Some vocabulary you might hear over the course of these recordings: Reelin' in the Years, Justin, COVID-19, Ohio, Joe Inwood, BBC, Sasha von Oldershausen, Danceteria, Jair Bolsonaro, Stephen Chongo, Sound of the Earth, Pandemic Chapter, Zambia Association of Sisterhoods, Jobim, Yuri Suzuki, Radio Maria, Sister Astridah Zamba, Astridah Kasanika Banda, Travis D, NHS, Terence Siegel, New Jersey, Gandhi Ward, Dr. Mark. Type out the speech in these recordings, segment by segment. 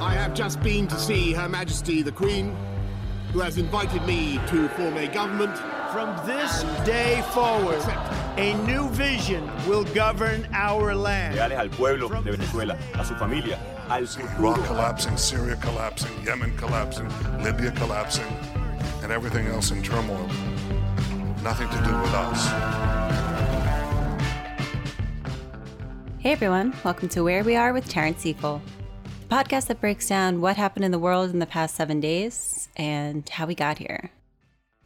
I have just been to see Her Majesty the Queen, who has invited me to form a government. From this day forward, a new vision will govern our land. Leales al pueblo de Venezuela, a su familia, al sur. Iraq collapsing, Syria collapsing, Yemen collapsing, Libya collapsing, and everything else in turmoil. Nothing to do with us. Hey everyone, welcome to Where We Are with Terence Siegel, the podcast that breaks down what happened in the world in the past 7 days and how we got here.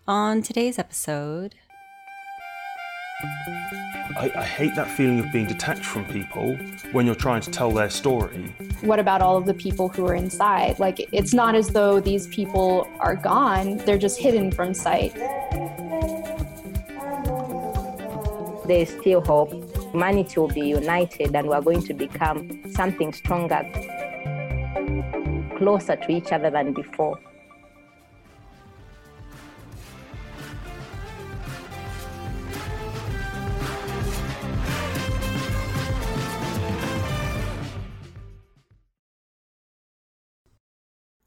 On today's episode... I hate that feeling of being detached from people when you're trying to tell their story. What about all of the people who are inside? Like, it's not as though these people are gone, they're just hidden from sight. There's still hope. Humanity will be united and we're going to become something stronger, closer to each other than before.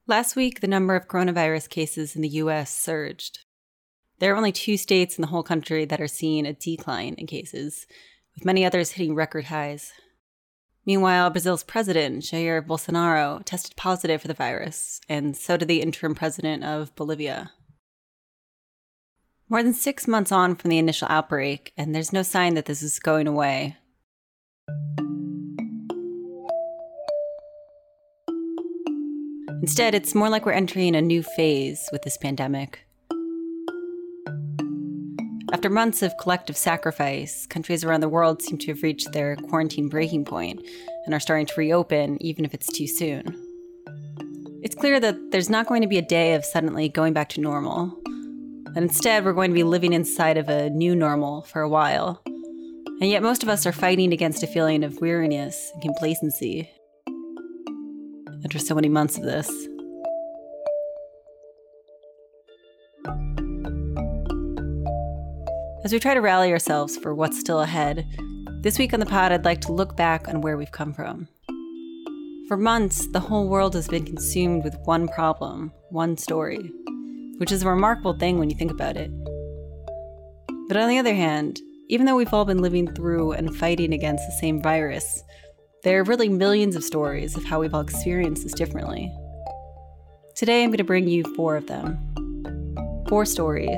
Last week, the number of coronavirus cases in the U.S. surged. There are only 2 states in the whole country that are seeing a decline in cases, with many others hitting record highs. Meanwhile, Brazil's president, Jair Bolsonaro, tested positive for the virus, and so did the interim president of Bolivia. More than 6 months on from the initial outbreak, and there's no sign that this is going away. Instead, it's more like we're entering a new phase with this pandemic. After months of collective sacrifice, countries around the world seem to have reached their quarantine breaking point and are starting to reopen, even if it's too soon. It's clear that there's not going to be a day of suddenly going back to normal. And instead, we're going to be living inside of a new normal for a while. And yet most of us are fighting against a feeling of weariness and complacency after so many months of this. As we try to rally ourselves for what's still ahead, this week on the pod, I'd like to look back on where we've come from. For months, the whole world has been consumed with one problem, one story, which is a remarkable thing when you think about it. But on the other hand, even though we've all been living through and fighting against the same virus, there are really millions of stories of how we've all experienced this differently. Today, I'm going to bring you 4 of them. 4 stories,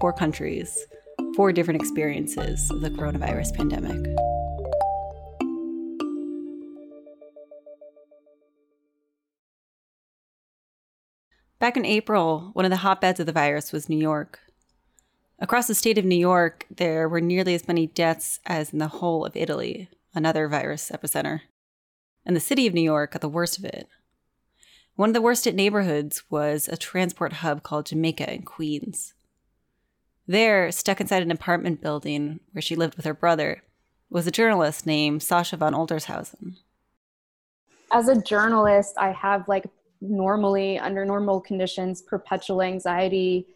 4 countries, 4 different experiences of the coronavirus pandemic. Back in April, one of the hotbeds of the virus was New York. Across the state of New York, there were nearly as many deaths as in the whole of Italy, another virus epicenter. And the city of New York got the worst of it. One of the worst hit neighborhoods was a transport hub called Jamaica in Queens. There, stuck inside an apartment building where she lived with her brother, was a journalist named Sasha von Oldershausen. As a journalist, I have, normally, under normal conditions, perpetual anxiety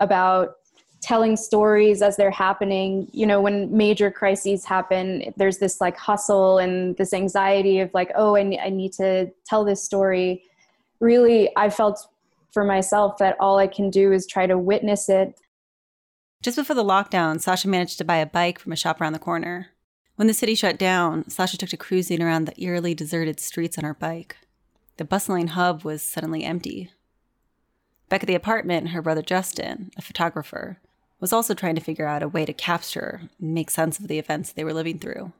about telling stories as they're happening. You know, when major crises happen, there's this hustle and this anxiety of I need to tell this story. Really, I felt for myself that all I can do is try to witness it. Just before the lockdown, Sasha managed to buy a bike from a shop around the corner. When the city shut down, Sasha took to cruising around the eerily deserted streets on her bike. The bustling hub was suddenly empty. Back at the apartment, her brother Justin, a photographer, was also trying to figure out a way to capture and make sense of the events they were living through.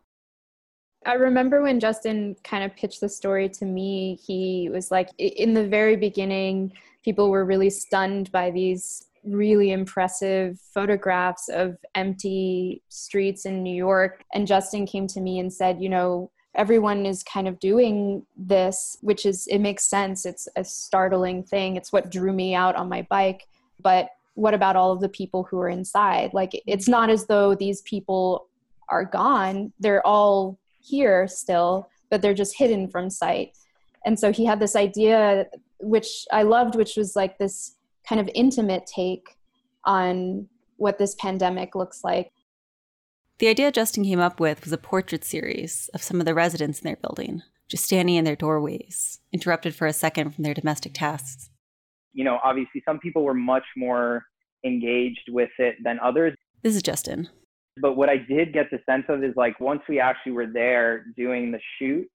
I remember when Justin kind of pitched the story to me, he was like, in the very beginning, people were really stunned by these really impressive photographs of empty streets in New York. And Justin came to me and said, everyone is kind of doing this, which is, it makes sense. It's a startling thing. It's what drew me out on my bike. But what about all of the people who are inside? Like, it's not as though these people are gone. They're all here still, but they're just hidden from sight. And so he had this idea, which I loved, which was like this kind of intimate take on what this pandemic looks like. The idea Justin came up with was a portrait series of some of the residents in their building, just standing in their doorways, interrupted for a second from their domestic tasks. You know, obviously some people were much more engaged with it than others. This is Justin. But what I did get the sense of is, like, once we actually were there doing the shoot,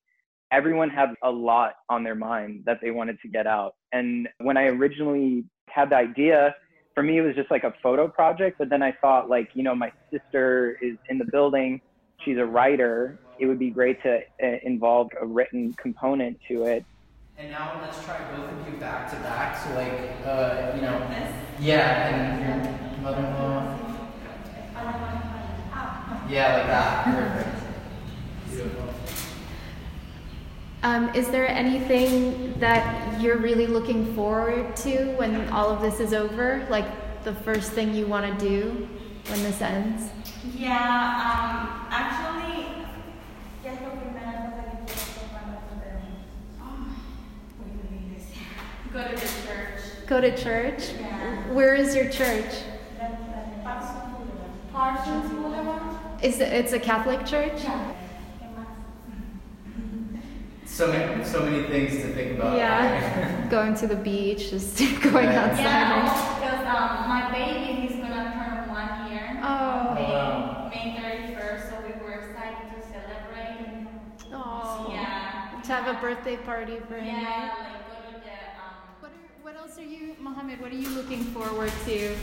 everyone had a lot on their mind that they wanted to get out. And when I originally had the idea, for me, it was just like a photo project. But then I thought, like, you know, my sister is in the building. She's a writer. It would be great to involve a written component to it. And now let's try both of you back to back. So, like, you know, yeah, and your mother-in-law. Yeah, like that. Perfect. Beautiful. Is there anything that you're really looking forward to when all of this is over? Like, the first thing you want to do when this ends? Yeah, actually, go to church. Go to church? Yeah. Where is your church? Parsons Boulevard. It's a Catholic church? Yeah. So many things to think about. Yeah, going to the beach, just going outside. Yeah, because my baby, he's gonna turn 1 year. Oh. May 31st, so we were excited to celebrate. Oh. Yeah. To have a birthday party for him. Yeah, like go to the. What else are you, Mohammed? What are you looking forward to?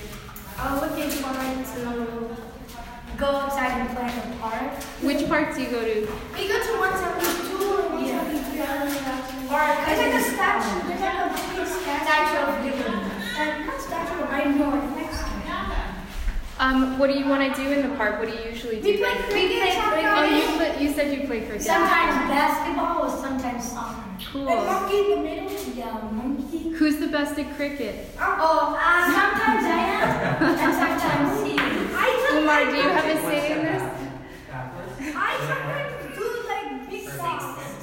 I'm looking forward to go outside and play in the park. Which park do you go to? We go to 172. Or there's like a statue, there's like a big statue of Gandhi. Not statue, I know it next to it. What do you want to do in the park? What do you usually do? We play cricket. Oh, you said you play cricket. Sometimes basketball or sometimes soccer. Cool. The monkey in the middle, yeah, monkey. Who's the best at cricket? Sometimes I am, and sometimes he is. Omar, do you have a say in this? I sometimes do like big sixes.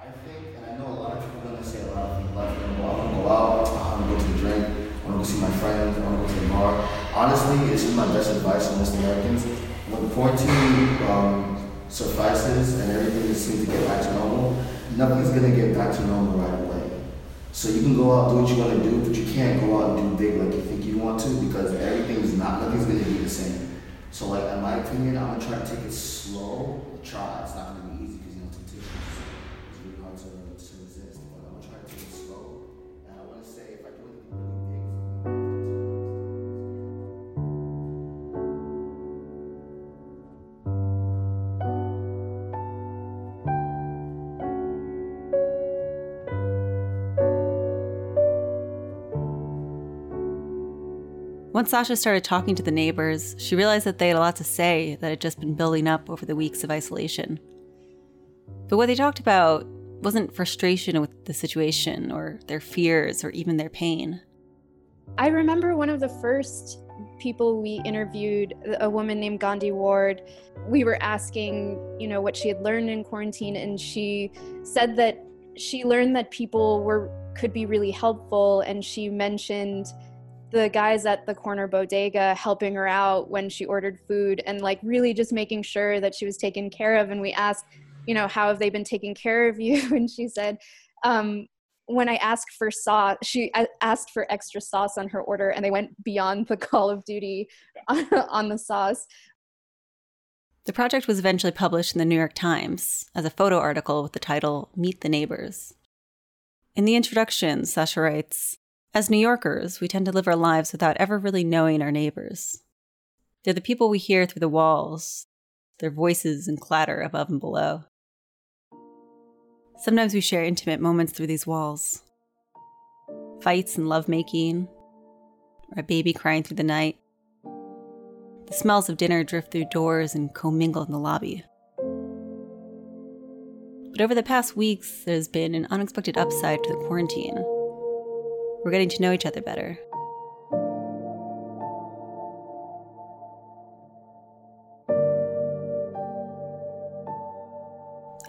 I think, and I know a lot of people are going to say a lot of things, like, you know, I want to go out, I want to go to the drink, I want to go see my friends, I want to go to the bar. Honestly, it's just my best advice on most Americans. When quarantine suffices and everything seems to get back to normal, nothing's going to get back to normal right away. So you can go out, do what you want to do, but you can't go out and do big like you think you want to, because nothing's going to be the same. So, like, in my opinion, I'm going to try to take it slow. It's not going to be easy. Once Sasha started talking to the neighbors, she realized that they had a lot to say that had just been building up over the weeks of isolation. But what they talked about wasn't frustration with the situation or their fears or even their pain. I remember one of the first people we interviewed, a woman named Gandhi Ward. We were asking, you know, what she had learned in quarantine, and she said that she learned that people could be really helpful, and she mentioned the guys at the corner bodega helping her out when she ordered food and, like, really just making sure that she was taken care of. And we asked, you know, how have they been taking care of you? And she said, when I asked for sauce, she asked for extra sauce on her order, and they went beyond the call of duty on the sauce. The project was eventually published in the New York Times as a photo article with the title, Meet the Neighbors. In the introduction, Sasha writes, as New Yorkers, we tend to live our lives without ever really knowing our neighbors. They're the people we hear through the walls, their voices and clatter above and below. Sometimes we share intimate moments through these walls. Fights and lovemaking, or a baby crying through the night, The smells of dinner drift through doors and commingle in the lobby. But over the past weeks, there's been an unexpected upside to the quarantine. We're getting to know each other better.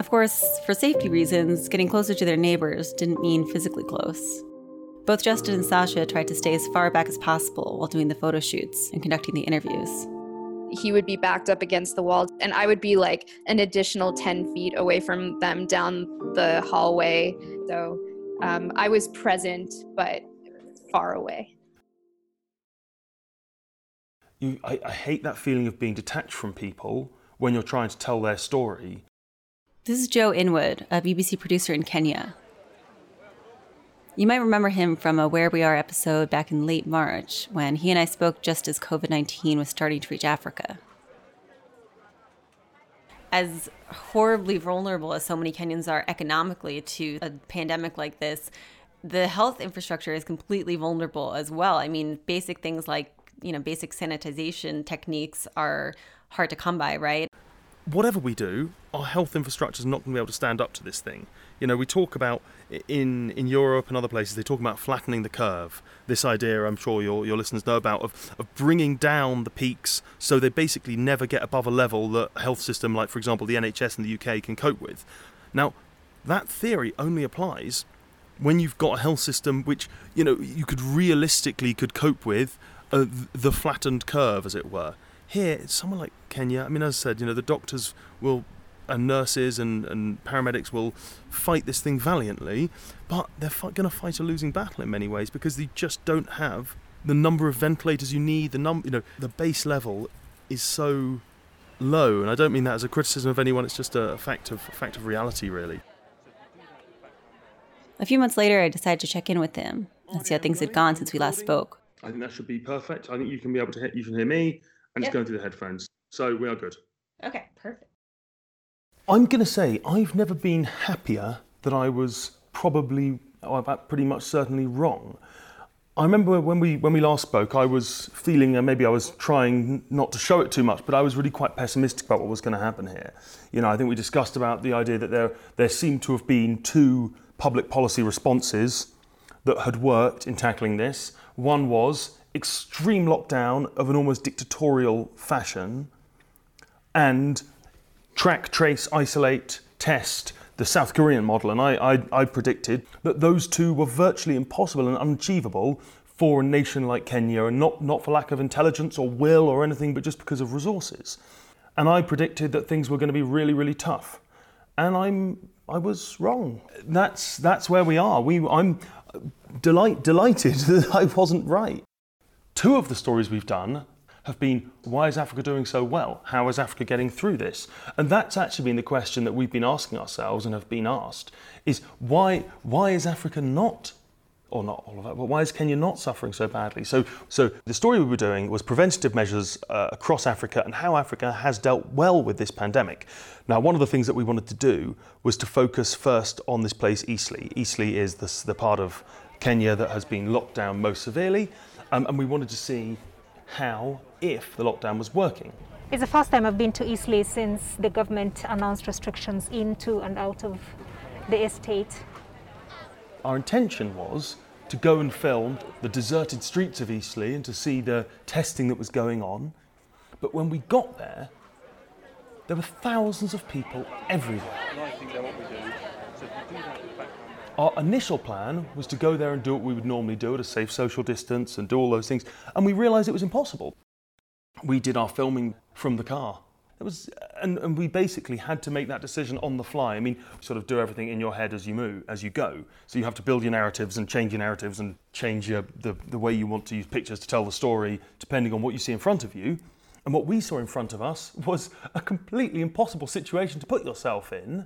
Of course, for safety reasons, getting closer to their neighbors didn't mean physically close. Both Justin and Sasha tried to stay as far back as possible while doing the photo shoots and conducting the interviews. He would be backed up against the wall, and I would be like an additional 10 feet away from them down the hallway. So I was present, but far away. I hate that feeling of being detached from people when you're trying to tell their story. This is Joe Inwood, a BBC producer in Kenya. You might remember him from a Where We Are episode back in late March, when he and I spoke just as COVID-19 was starting to reach Africa. As horribly vulnerable as so many Kenyans are economically to a pandemic like this, the health infrastructure is completely vulnerable as well. I mean, basic things like, basic sanitization techniques are hard to come by, right? Whatever we do, our health infrastructure is not going to be able to stand up to this thing. We talk about, in Europe and other places, they talk about flattening the curve. This idea, I'm sure your listeners know about, of bringing down the peaks so they basically never get above a level that a health system like, for example, the NHS in the UK can cope with. Now, that theory only applies when you've got a health system which, you could realistically cope with the flattened curve, as it were. Here, someone like Kenya, I mean, as I said, the doctors will, and nurses and paramedics will fight this thing valiantly, but they're going to fight a losing battle in many ways because they just don't have the number of ventilators you need. The base level is so low, and I don't mean that as a criticism of anyone. It's just a fact of reality, really. A few months later, I decided to check in with him and see how things had gone since we last spoke. I think that should be perfect. I think you can be able to you can hear me. I'm just going through the headphones. So we are good. Okay, perfect. I'm going to say I've never been happier that I was pretty much certainly wrong. I remember when we last spoke, I was feeling, and maybe I was trying not to show it too much, but I was really quite pessimistic about what was going to happen here. I think we discussed about the idea that there seemed to have been two public policy responses that had worked in tackling this. One was extreme lockdown of an almost dictatorial fashion, and track, trace, isolate, test, the South Korean model. And I predicted that those two were virtually impossible and unachievable for a nation like Kenya, and not for lack of intelligence or will or anything, but just because of resources. And I predicted that things were going to be really, really tough. And I was wrong. That's where we are. I'm delighted that I wasn't right. Two of the stories we've done have been, why is Africa doing so well? How is Africa getting through this? And that's actually been the question that we've been asking ourselves and have been asked, is why is Africa not, or not all of that, but why is Kenya not suffering so badly? So the story we were doing was preventative measures across Africa and how Africa has dealt well with this pandemic. Now, one of the things that we wanted to do was to focus first on this place, Eastleigh. Eastleigh is the part of Kenya that has been locked down most severely. And we wanted to see how, if the lockdown was working. It's the first time I've been to Eastleigh since the government announced restrictions into and out of the estate. Our intention was to go and film the deserted streets of Eastleigh and to see the testing that was going on. But when we got there, there were thousands of people everywhere. Our initial plan was to go there and do what we would normally do at a safe social distance and do all those things, and we realised it was impossible. We did our filming from the car. It was, and we basically had to make that decision on the fly. I mean, sort of do everything in your head as you move, as you go. So you have to build your narratives and change the way you want to use pictures to tell the story, depending on what you see in front of you. And what we saw in front of us was a completely impossible situation to put yourself in.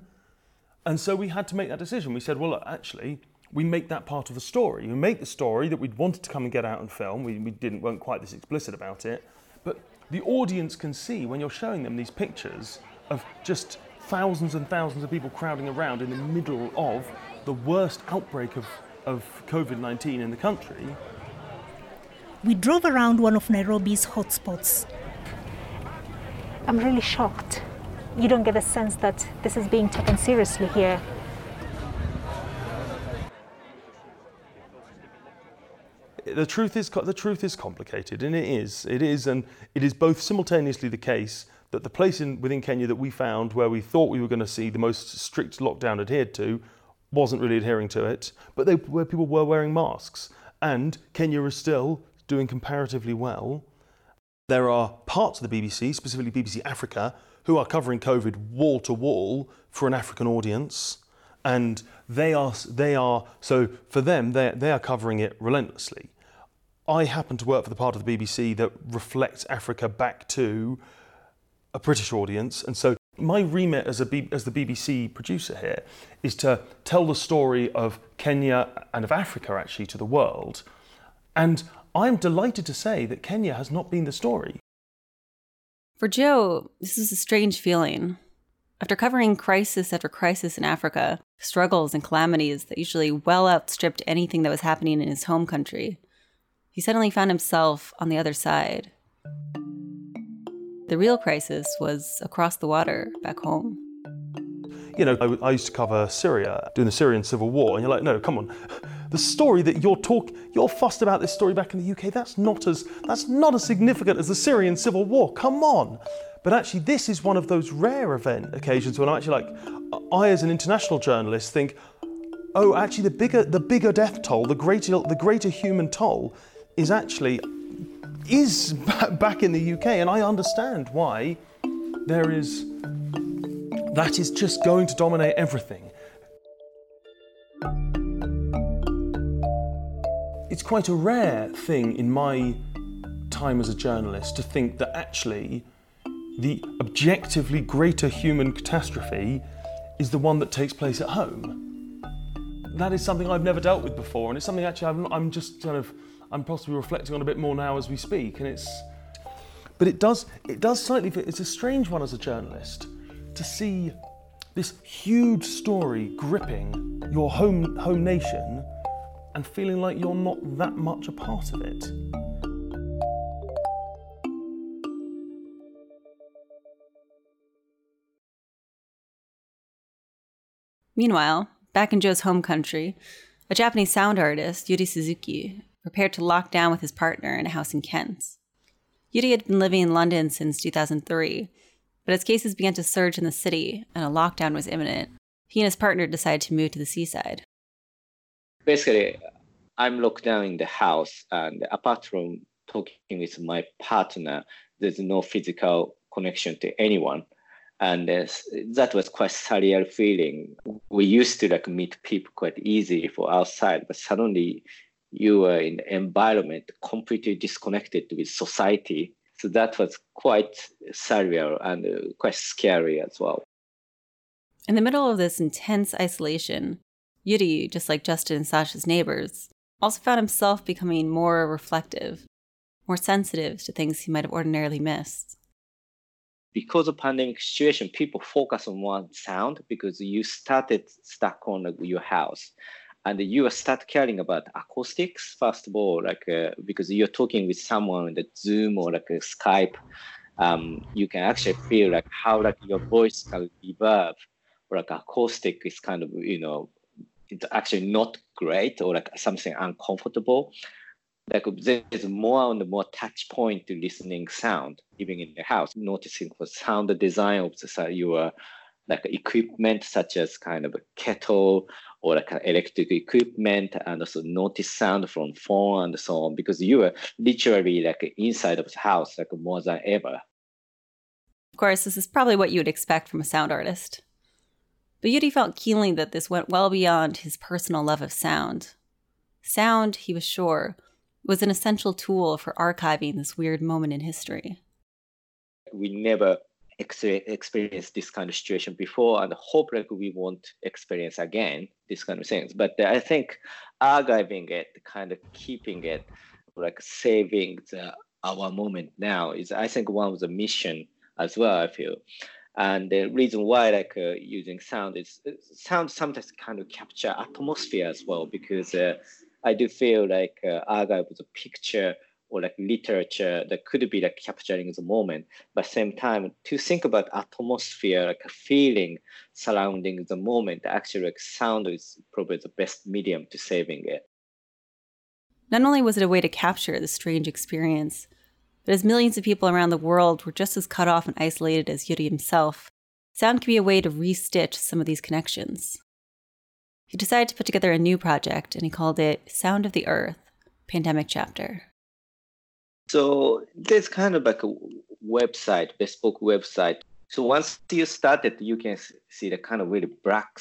And so we had to make that decision. We said, well, look, actually, we make that part of the story. We make the story that we'd wanted to come and get out and film. We weren't quite this explicit about it. But the audience can see when you're showing them these pictures of just thousands and thousands of people crowding around in the middle of the worst outbreak of COVID-19 in the country. We drove around one of Nairobi's hotspots. I'm really shocked. You don't get the sense that this is being taken seriously here. The truth is complicated, and it is both simultaneously the case that the place within Kenya that we found where we thought we were going to see the most strict lockdown adhered to wasn't really adhering to it, but where people were wearing masks, and Kenya is still doing comparatively well. There are parts of the BBC, specifically BBC Africa, who are covering COVID wall to wall for an African audience. And they are covering it relentlessly. I happen to work for the part of the BBC that reflects Africa back to a British audience, and so my remit as the BBC producer here is to tell the story of Kenya and of Africa actually to the world. And I'm delighted to say that Kenya has not been the story. For Joe, this is a strange feeling. After covering crisis after crisis in Africa, struggles and calamities that usually well outstripped anything that was happening in his home country, he suddenly found himself on the other side. The real crisis was across the water, back home. You know, I used to cover Syria, doing the Syrian civil war, and you're like, no, come on. The story that you're fussed about this story back in the UK, that's not as significant as the Syrian civil war, come on. But actually this is one of those rare occasions when I'm actually like, I as an international journalist think, oh, actually the bigger death toll, the greater human toll is back in the UK, and I understand why that is just going to dominate everything. It's quite a rare thing in my time as a journalist to think that actually the objectively greater human catastrophe is the one that takes place at home. That is something I've never dealt with before, and it's something actually I'm possibly reflecting on a bit more now as we speak, and it does slightly fit. It's a strange one as a journalist to see this huge story gripping your home nation and feeling like you're not that much a part of it. Meanwhile, back in Joe's home country, a Japanese sound artist, Yuri Suzuki, prepared to lock down with his partner in a house in Kent. Yuri had been living in London since 2003, but as cases began to surge in the city and a lockdown was imminent, he and his partner decided to move to the seaside. Basically, I'm locked down in the house, and apart from talking with my partner, there's no physical connection to anyone. And that was quite surreal feeling. We used to meet people quite easily for outside, but suddenly you are in an environment completely disconnected with society. So that was quite surreal and quite scary as well. In the middle of this intense isolation, Yuri, just like Justin and Sasha's neighbors, also found himself becoming more reflective, more sensitive to things he might have ordinarily missed. Because of the pandemic situation, people focus on one sound because you started stuck on your house. And you start caring about acoustics, first of all, because you're talking with someone in the Zoom or Skype, you can actually feel how your voice can reverb, or acoustic is kind of, it's actually not great, or something uncomfortable. There's more and more touch point to listening sound, even in the house, noticing for sound design of your equipment, such as kind of a kettle or electric equipment, and also notice sound from phone and so on, because you are literally inside of the house more than ever. Of course, this is probably what you would expect from a sound artist. But Yuri felt keenly that this went well beyond his personal love of sound. Sound, he was sure, was an essential tool for archiving this weird moment in history. We never experienced this kind of situation before, and hope we won't experience again this kind of things. But I think archiving it, kind of keeping it, saving our moment now is, I think, one of the mission as well, I feel. And the reason why using sound is, sound sometimes kind of capture atmosphere as well, because I do feel archive the picture or like literature that could be like capturing the moment, but same time to think about atmosphere, like a feeling surrounding the moment, actually like sound is probably the best medium to saving it. Not only was it a way to capture the strange experience, but as millions of people around the world were just as cut off and isolated as Yuri himself, sound could be a way to restitch some of these connections. He decided to put together a new project, and he called it Sound of the Earth, Pandemic Chapter. So there's kind of like a website, bespoke website. So once you start it, you can see the kind of really black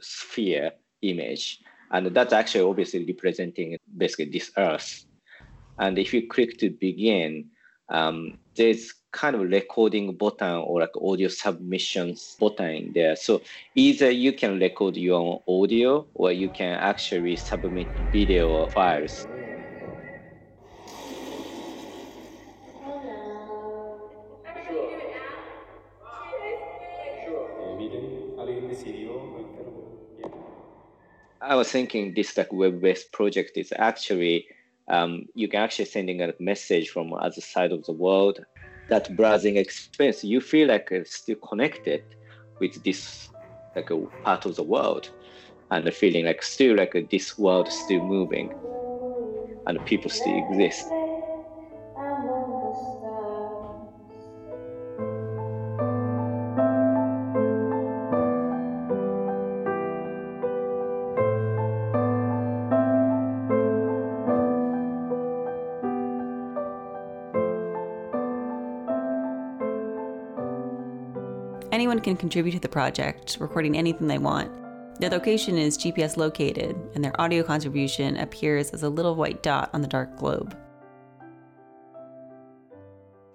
sphere image. And that's actually obviously representing basically this Earth. And if you click to begin, there's kind of recording button or like audio submissions button in there. So either you can record your own audio or you can actually submit video files. I was thinking this like web-based project is actually you can actually sending a message from the other side of the world. That browsing experience, you feel like still connected with this like a part of the world, and the feeling like still like this world still moving, and people still exist. Anyone can contribute to the project, recording anything they want. Their location is GPS located, and their audio contribution appears as a little white dot on the dark globe.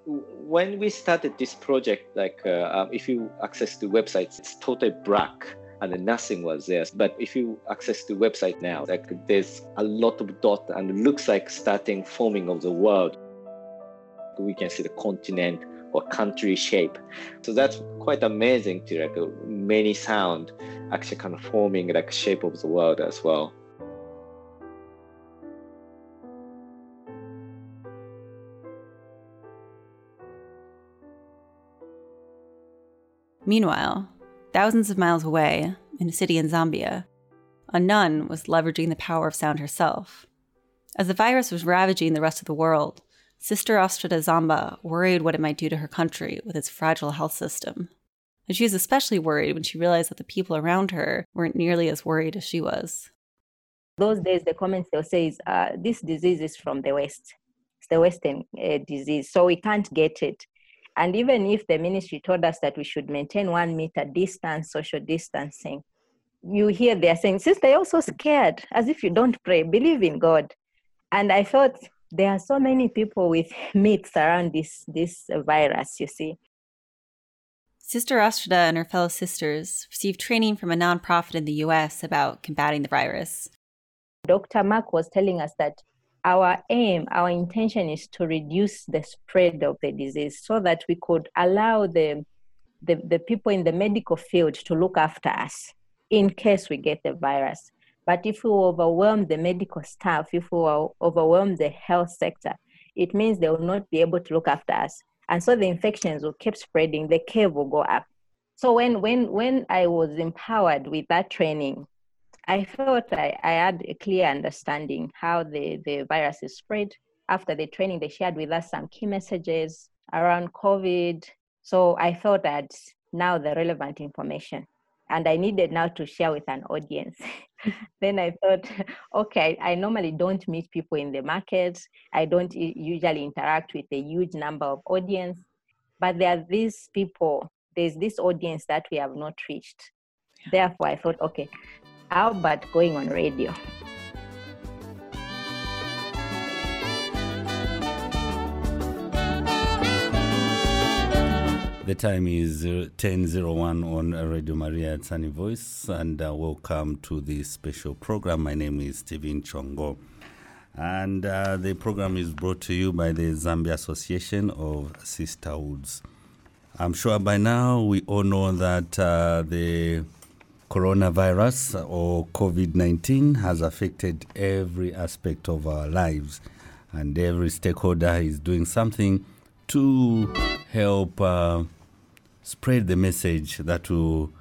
When we started this project, like if you access the website, it's totally black and nothing was there. But if you access the website now, like there's a lot of dots and it looks like starting forming of the world. We can see the continent or country shape. So that's quite amazing to like many sound actually kind of forming like shape of the world as well. Meanwhile, thousands of miles away in a city in Zambia, a nun was leveraging the power of sound herself. As the virus was ravaging the rest of the world, Sister Astridah Zamba worried what it might do to her country with its fragile health system. And she was especially worried when she realized that the people around her weren't nearly as worried as she was. Those days, the comments they'll say is, this disease is from the West. It's the Western disease, so we can't get it. And even if the ministry told us that we should maintain 1 meter distance, social distancing, you hear they're saying, Sister, you're so scared, as if you don't pray, believe in God. And I thought, there are so many people with myths around this virus, you see. Sister Astridah and her fellow sisters received training from a nonprofit in the U.S. about combating the virus. Dr. Mark was telling us that our aim, our intention is to reduce the spread of the disease so that we could allow the people in the medical field to look after us in case we get the virus. But if we overwhelm the medical staff, if we overwhelm the health sector, it means they will not be able to look after us. And so the infections will keep spreading, the curve will go up. So when I was empowered with that training, I felt I had a clear understanding how the virus is spread. After the training, they shared with us some key messages around COVID. So I felt that now the relevant information. And I needed now to share with an audience. Then I thought, okay, I normally don't meet people in the markets. I don't usually interact with a huge number of audience, but there are these people, there's this audience that we have not reached. Yeah. Therefore, I thought, okay, how about going on radio? The time is 10:01 on Radio Maria at Sunny Voice, and welcome to this special program. My name is Stephen Chongo, and the program is brought to you by the Zambia Association of Sisterhoods. I'm sure by now we all know that the coronavirus or COVID-19 has affected every aspect of our lives, and every stakeholder is doing something to help spread the message that will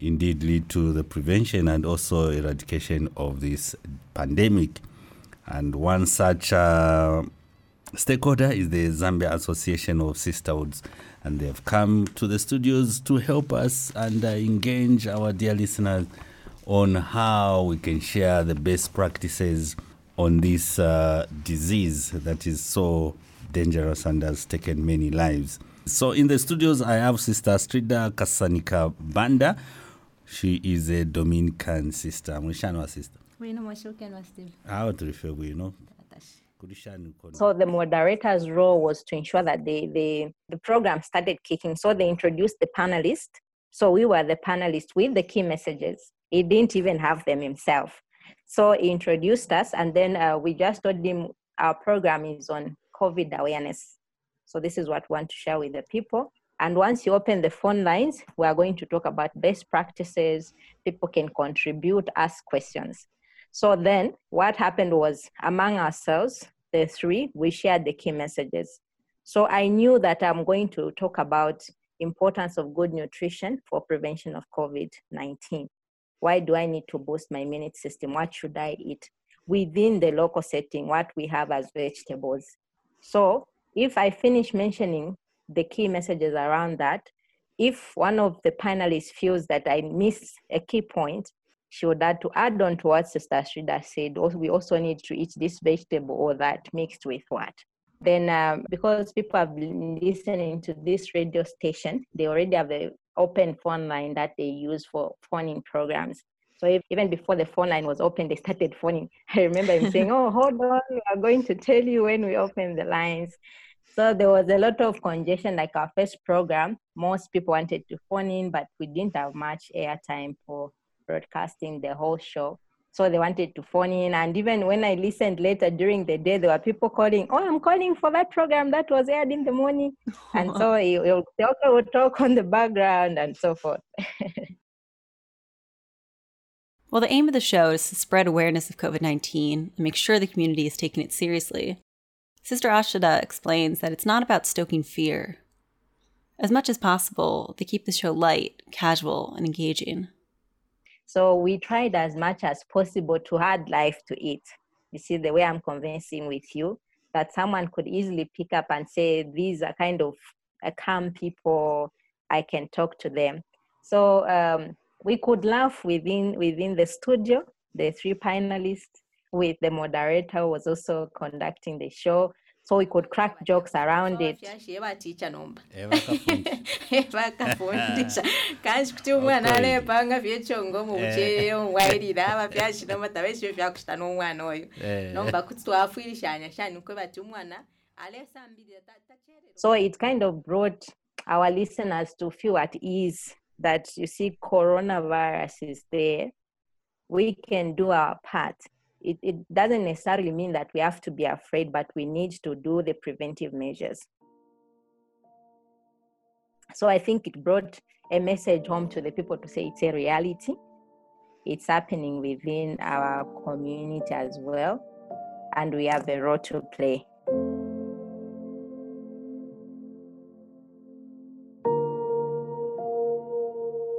indeed lead to the prevention and also eradication of this pandemic. And one such stakeholder is the Zambia Association of Sisterhoods, and they have come to the studios to help us and engage our dear listeners on how we can share the best practices on this disease that is so dangerous and has taken many lives. So in the studios, I have Sister Astridah Kasanika Banda. She is a Dominican sister. Mwishanwa sister. How to refer we, you know? So the moderator's role was to ensure that the program started kicking. So they introduced the panelists. So we were the panelists with the key messages. He didn't even have them himself. So he introduced us, and then we just told him our program is on COVID awareness. So this is what we want to share with the people. And once you open the phone lines, we are going to talk about best practices. People can contribute, ask questions. So then what happened was, among ourselves, the three, we shared the key messages. So I knew that I'm going to talk about importance of good nutrition for prevention of COVID-19. Why do I need to boost my immune system? What should I eat within the local setting? What we have as vegetables. So if I finish mentioning the key messages around that, if one of the panelists feels that I missed a key point, she would have to add on to what Sister Astridah said. Also, we also need to eat this vegetable or that mixed with what. Then because people have been listening to this radio station, they already have the open phone line that they use for phoning programs. So even before the phone line was open, they started phoning. I remember him saying, oh, hold on, we are going to tell you when we open the lines. So there was a lot of congestion, like our first program. Most people wanted to phone in, but we didn't have much airtime for broadcasting the whole show. So they wanted to phone in. And even when I listened later during the day, there were people calling, oh, I'm calling for that program that was aired in the morning. And so he'll talk on the background and so forth. Well, the aim of the show is to spread awareness of COVID-19 and make sure the community is taking it seriously. Sister Astridah explains that it's not about stoking fear. As much as possible, they keep the show light, casual, and engaging. So we tried as much as possible to add life to it. You see, the way I'm convincing with you, that someone could easily pick up and say, these are kind of calm people, I can talk to them. So we could laugh within the studio, the three panelists, with the moderator who was also conducting the show. So we could crack jokes around it. So it kind of brought our listeners to feel at ease that, you see, coronavirus is there. We can do our part. It doesn't necessarily mean that we have to be afraid, but we need to do the preventive measures. So I think it brought a message home to the people to say it's a reality. It's happening within our community as well, and we have a role to play.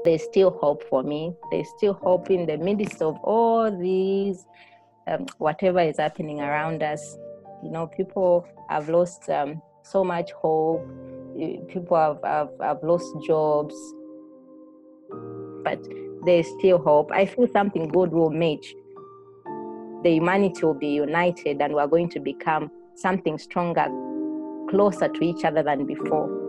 There's still hope for me. There's still hope in the midst of all these whatever is happening around us. You know, people have lost so much hope. People have lost jobs. But there's still hope. I feel something good will emerge. The humanity will be united, and we're going to become something stronger, closer to each other than before.